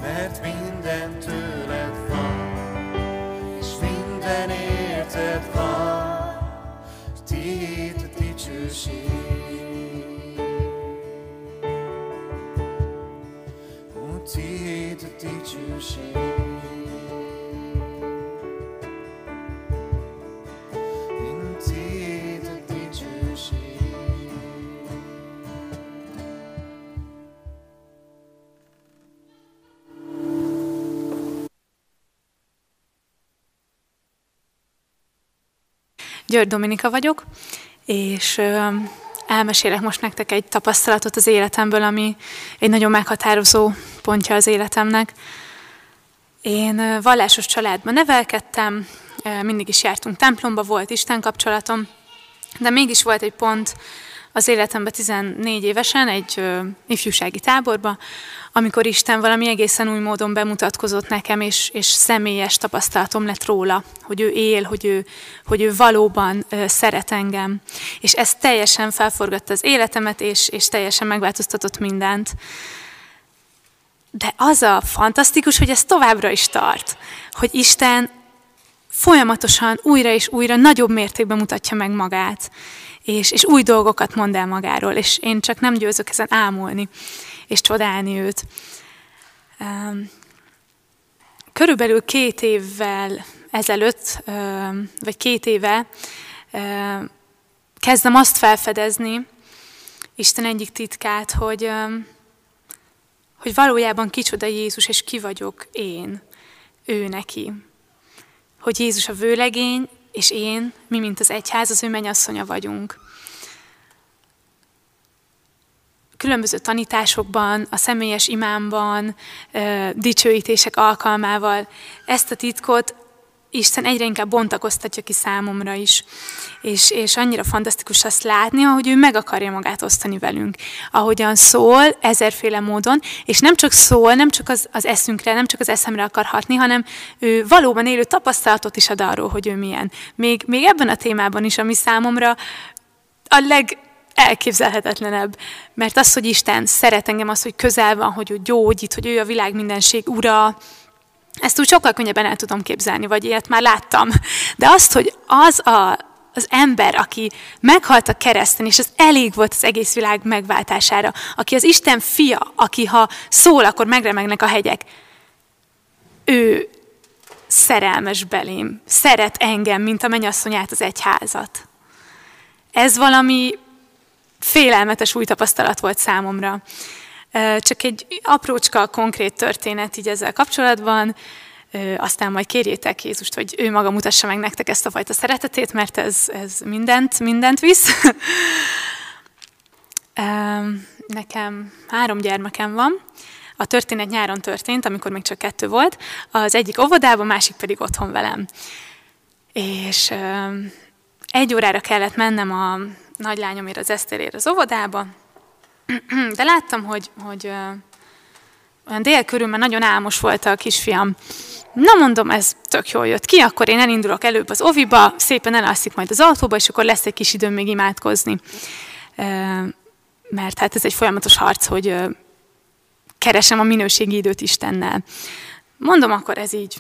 mert minden tőled van, és minden érted van, tiéd a dicsőség. Ó, tiéd a dicsőség. Én tiéd a dicsőség. György Dominika vagyok, és elmesélek most nektek egy tapasztalatot az életemből, ami egy nagyon meghatározó pontja az életemnek. Én vallásos családban nevelkedtem, mindig is jártunk templomba, volt Isten kapcsolatom, de mégis volt egy pont az életemben 14 évesen egy ifjúsági táborba, amikor Isten valami egészen új módon bemutatkozott nekem, és személyes tapasztalatom lett róla, hogy ő él, hogy ő valóban szeret engem. És ez teljesen felforgatta az életemet, és teljesen megváltoztatott mindent. De az a fantasztikus, hogy ez továbbra is tart, hogy Isten folyamatosan újra és újra nagyobb mértékben mutatja meg magát, és új dolgokat mond el magáról, és én csak nem győzök ezen ámulni, és csodálni őt. Körülbelül 2 évvel ezelőtt, vagy 2 éve kezdem azt felfedezni, Isten egyik titkát, hogy valójában kicsoda Jézus, és ki vagyok én, ő neki. Hogy Jézus a vőlegény, és én, mi mint az egyház, az ő mennyasszonya vagyunk. Különböző tanításokban, a személyes imámban, dicsőítések alkalmával ezt a titkot Isten egyre inkább bontakoztatja ki számomra is. És annyira fantasztikus azt látni, ahogy ő meg akarja magát osztani velünk. Ahogyan szól, ezerféle módon, és nem csak szól, nem csak az eszünkre, nem csak az eszemre akar hatni, hanem ő valóban élő tapasztalatot is ad arról, hogy ő milyen. Még ebben a témában is, ami számomra a legelképzelhetetlenebb. Mert az, hogy Isten szeret engem, az, hogy közel van, hogy ő gyógyít, hogy ő a világ mindenség ura, ezt úgy sokkal könnyebben el tudom képzelni, vagy ilyet már láttam. De azt, hogy az ember, aki meghalt a kereszten, és ez elég volt az egész világ megváltására, aki az Isten fia, aki ha szól, akkor megremegnek a hegyek, ő szerelmes belém, szeret engem, mint a mennyasszonyát, az egyházat. Ez valami félelmetes új tapasztalat volt számomra. Csak egy aprócska, konkrét történet így ezzel kapcsolatban, aztán majd kérjétek Jézust, hogy ő maga mutassa meg nektek ezt a fajta szeretetét, mert ez mindent visz. Nekem 3 gyermekem van. A történet nyáron történt, amikor még csak 2 volt. Az egyik óvodában, másik pedig otthon velem. És 1 órára kellett mennem a nagylányomért, az Eszterért az óvodába, de láttam, hogy olyan dél körül már nagyon álmos volt a kisfiam. Na mondom, ez tök jól jött ki, akkor én elindulok előbb az oviba, szépen elalszik majd az autóba, és akkor lesz egy kis időm még imádkozni. Mert hát ez egy folyamatos harc, hogy keresem a minőségi időt Istennel. Mondom, akkor ez így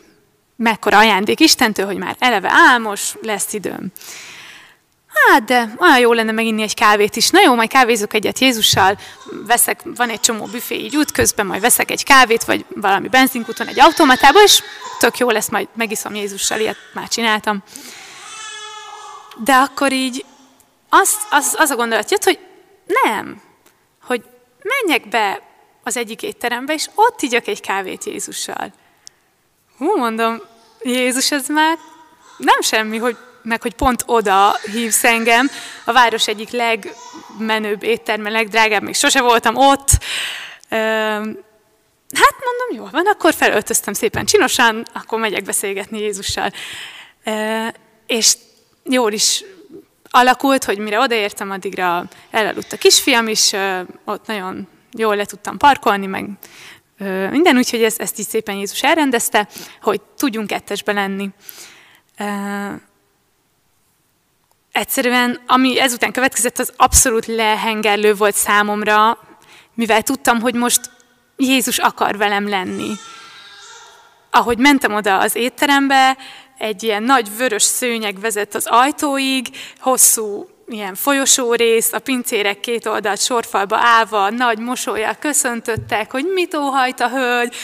mekkora ajándék Istentől, hogy már eleve álmos, lesz időm. Hát, de olyan jó lenne meginni egy kávét is. Na jó, majd kávézok egyet Jézussal, van egy csomó büfé így útközben, majd veszek egy kávét, vagy valami benzinkúton egy automatába, és tök jó lesz, majd megiszom Jézussal, ilyet már csináltam. De akkor így az a gondolat jött, hogy nem, hogy menjek be az egyik étterembe, és ott igyak egy kávét Jézussal. Hú, mondom, Jézus, ez már nem semmi, hogy pont oda hívsz engem. A város egyik legmenőbb étterme, legdrágább, még sose voltam ott. Hát mondom, jól van, akkor felöltöztem szépen csinosan, akkor megyek beszélgetni Jézussal. És jól is alakult, hogy mire odaértem, addigra elaludt a kisfiam is, ott nagyon jól le tudtam parkolni, meg minden, úgyhogy ezt így szépen Jézus elrendezte, hogy tudjunk 2-esben lenni. Egyszerűen, ami ezután következett, az abszolút lehengerlő volt számomra, mivel tudtam, hogy most Jézus akar velem lenni. Ahogy mentem oda az étterembe, egy ilyen nagy vörös szőnyeg vezet az ajtóig, hosszú ilyen folyosó rész, a pincérek 2 oldalt sorfalba állva, nagy mosollyal köszöntöttek, hogy mit óhajt a hölgy.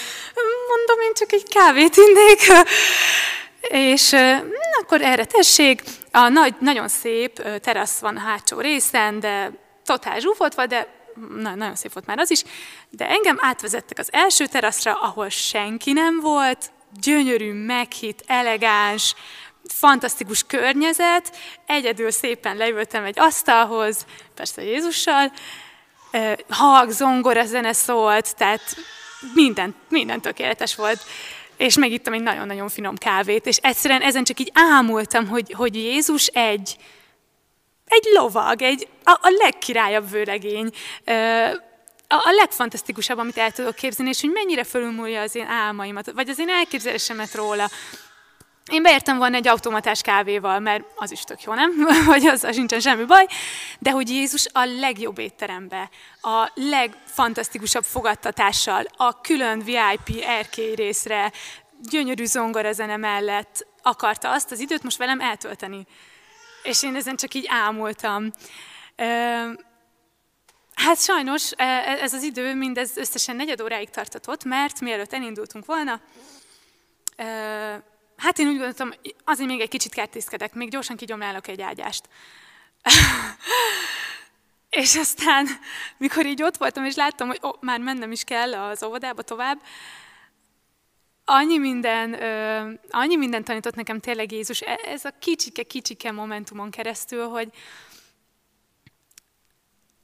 Mondom, én csak egy kávét innék. És akkor erre tessék, a nagyon szép terasz van a hátsó részen, de totál zsúfoltva, de nagyon szép volt már az is. De engem átvezettek az első teraszra, ahol senki nem volt, gyönyörű, meghitt, elegáns, fantasztikus környezet. Egyedül szépen leültem egy asztalhoz, persze Jézussal, halk, zongora zene szólt, tehát minden tökéletes volt. És megittem egy nagyon-nagyon finom kávét, és egyszerűen ezen csak így ámultam, hogy Jézus egy egy lovag, a legkirályabb vőlegény, a legfantasztikusabb, amit el tudok képzelni, és hogy mennyire fölülmúlja az én álmaimat, vagy az én elképzelésemet róla. Én beértem volna egy automatás kávéval, mert az is tök jó, nem? Vagy azzal sincsen semmi baj. De hogy Jézus a legjobb étterembe, a legfantasztikusabb fogadtatással, a külön VIP erkély részre, gyönyörű zongorazene mellett akarta azt az időt most velem eltölteni. És én ezen csak így ámultam. Hát sajnos ez az idő mindez összesen 4 óráig tartatott, mert mielőtt elindultunk volna, hát én úgy gondoltam, azért még egy kicsit kertészkedek, még gyorsan kigyomlálok egy ágyást. És aztán, mikor így ott voltam, és láttam, hogy már mennem is kell az óvodába tovább, annyi minden tanított nekem tényleg Jézus, ez a kicsike-kicsike momentumon keresztül,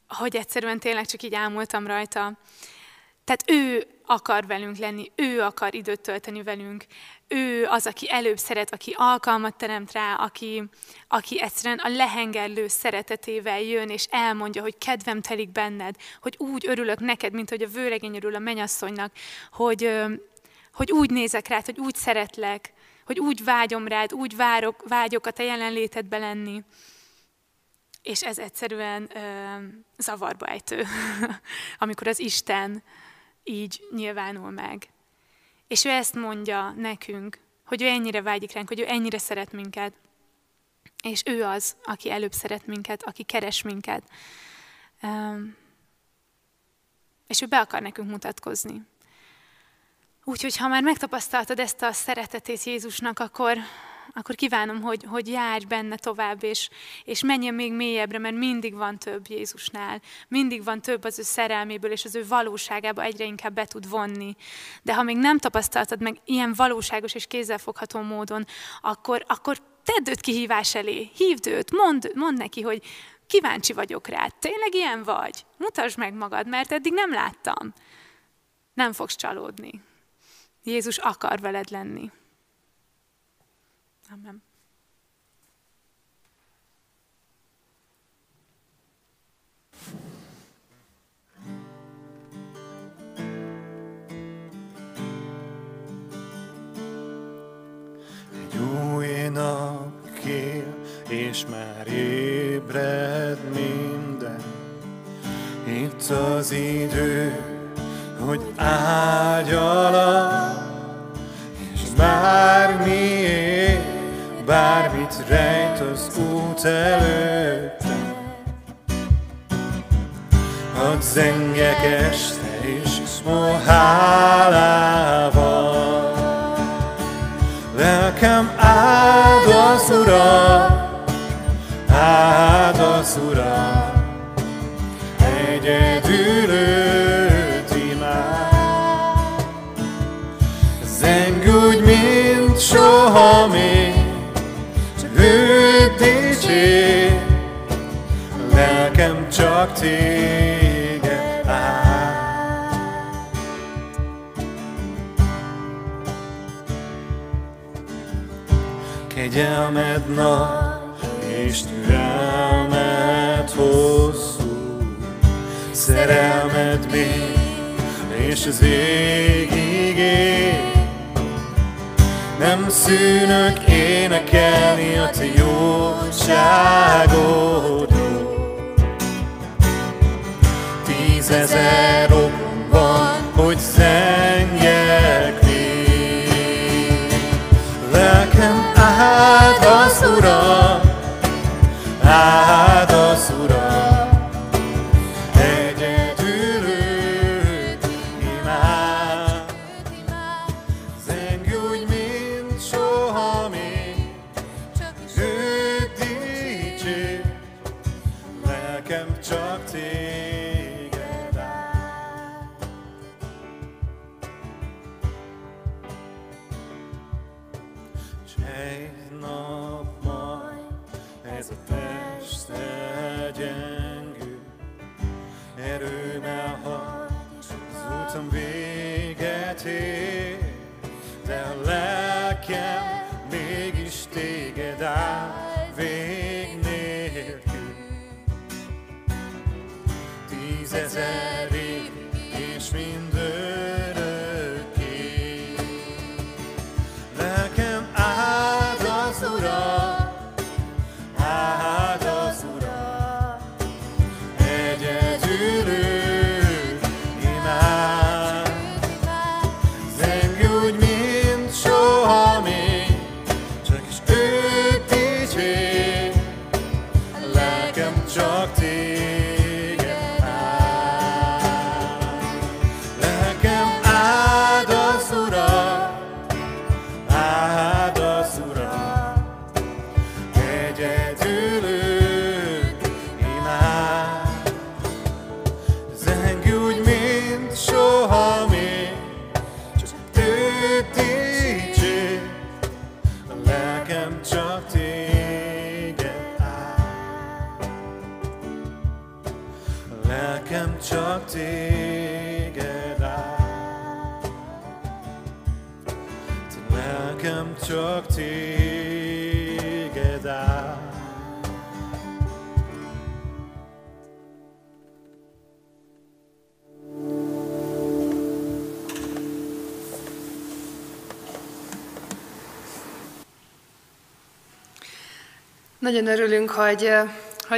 hogy egyszerűen tényleg csak így ámultam rajta. Tehát ő akar velünk lenni, ő akar időt tölteni velünk, ő az, aki előbb szeret, aki alkalmat teremt rá, aki egyszerűen a lehengerlő szeretetével jön, és elmondja, hogy kedvem telik benned, hogy úgy örülök neked, mint hogy a vőlegény örül a mennyasszonynak, hogy úgy nézek rád, hogy úgy szeretlek, hogy úgy vágyom rád, úgy vágyok a te jelenlétedbe lenni. És ez egyszerűen zavarba ejtő, amikor az Isten így nyilvánul meg. És ő ezt mondja nekünk, hogy ő ennyire vágyik ránk, hogy ő ennyire szeret minket. És ő az, aki előbb szeret minket, aki keres minket. És ő be akar nekünk mutatkozni. Úgyhogy, ha már megtapasztaltad ezt a szeretetét Jézusnak, akkor kívánom, hogy járj benne tovább, és menjen még mélyebbre, mert mindig van több Jézusnál. Mindig van több az ő szerelméből, és az ő valóságába egyre inkább be tud vonni. De ha még nem tapasztaltad meg ilyen valóságos és kézzelfogható módon, akkor tedd őt kihívás elé, hívd őt, mondd neki, hogy kíváncsi vagyok rád, tényleg ilyen vagy? Mutasd meg magad, mert eddig nem láttam. Nem fogsz csalódni. Jézus akar veled lenni. Amen. Egy új nap kél, és már ébred minden. Itt az idő, hogy ágy alatt, és bármiért, bármit rejt az út előttem. Hadd zengek este is, ó, hálával. Lelkem áld az Uram, egyedül őt imád. Zeng úgy, mint soha még, lelkem csak téged áll. Kegyelmed nagy, és türelmed hosszú, szerelmed még, és az égig ég. Nem szűnök énekelni a te jóságodról. 10 000 okom van, hogy zenjek még. Lelkem áld az Uram, áld az Uram, egyedül őt imád. Zengj úgy, mint soha még, őt dicsér, lelkem csak téged áll. S egy nap majd ez a test gyengül, erőmmel hagy, az úton véget ér, de a lelkem mégis téged áll, vég nélkül. tízezer év, és mindörökké. Lelkem áld az Urat, egyedül őt imád. Zengj úgy, mint soha még, csak is őt dicsérj, lelkem csak téged. Csak téged áll. Nagyon örülünk, hogy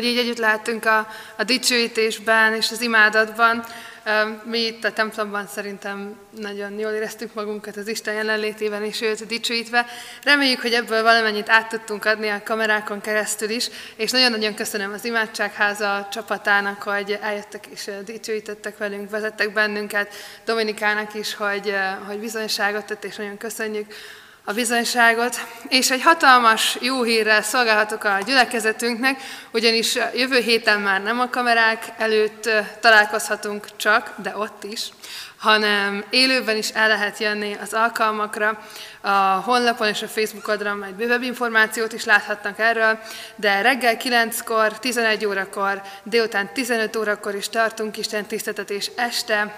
így együtt lehetünk a dicsőítésben és az imádatban. Mi itt a templomban szerintem nagyon jól éreztük magunkat az Isten jelenlétében és őt dicsőítve. Reméljük, hogy ebből valamennyit át tudtunk adni a kamerákon keresztül is, és nagyon-nagyon köszönöm az Imádságháza csapatának, hogy eljöttek és dicsőítettek velünk, vezettek bennünket, Dominikának is, hogy bizonyságot tett, és nagyon köszönjük a bizonyságot, és egy hatalmas jó hírrel szolgálhatok a gyülekezetünknek, ugyanis jövő héten már nem a kamerák előtt találkozhatunk csak, de ott is, hanem élőben is el lehet jönni az alkalmakra. A honlapon és a Facebook oldalon majd bővebb információt is láthatnak erről, de reggel 9-kor, 11 órakor, délután 15 órakor is tartunk istentiszteletet, és este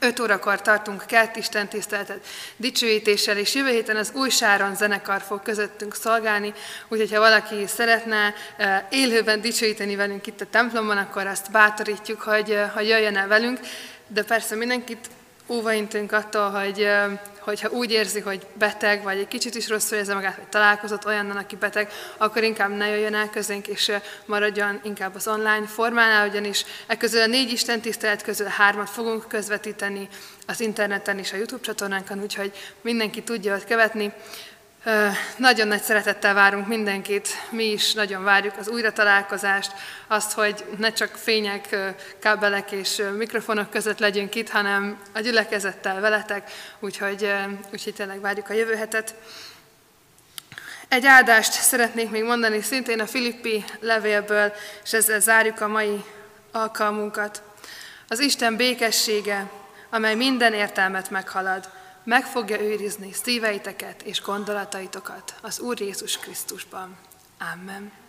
5 órakor tartunk kelt istentiszteletet dicsőítéssel, és jövő héten az új Sáron zenekar fog közöttünk szolgálni, úgyhogy ha valaki szeretne élőben dicsőíteni velünk itt a templomban, akkor azt bátorítjuk, hogy jöjjön el velünk, de persze mindenkit óva intünk attól, hogyha úgy érzi, hogy beteg, vagy egy kicsit is rosszul érzi magát, vagy találkozott olyannal, aki beteg, akkor inkább ne jöjjön el közénk, és maradjon inkább az online formánál, ugyanis ekközül a 4 istentisztelet közül 3-at fogunk közvetíteni az interneten és a YouTube csatornánkon, úgyhogy mindenki tudja ott követni. Nagyon nagy szeretettel várunk mindenkit, mi is nagyon várjuk az újratalálkozást, azt, hogy ne csak fények, kábelek és mikrofonok között legyünk itt, hanem a gyülekezettel veletek, úgyhogy tényleg várjuk a jövő hetet. Egy áldást szeretnék még mondani, szintén a Filippi levélből, és ezzel zárjuk a mai alkalmunkat. Az Isten békessége, amely minden értelmet meghalad, meg fogja őrizni szíveiteket és gondolataitokat az Úr Jézus Krisztusban. Amen.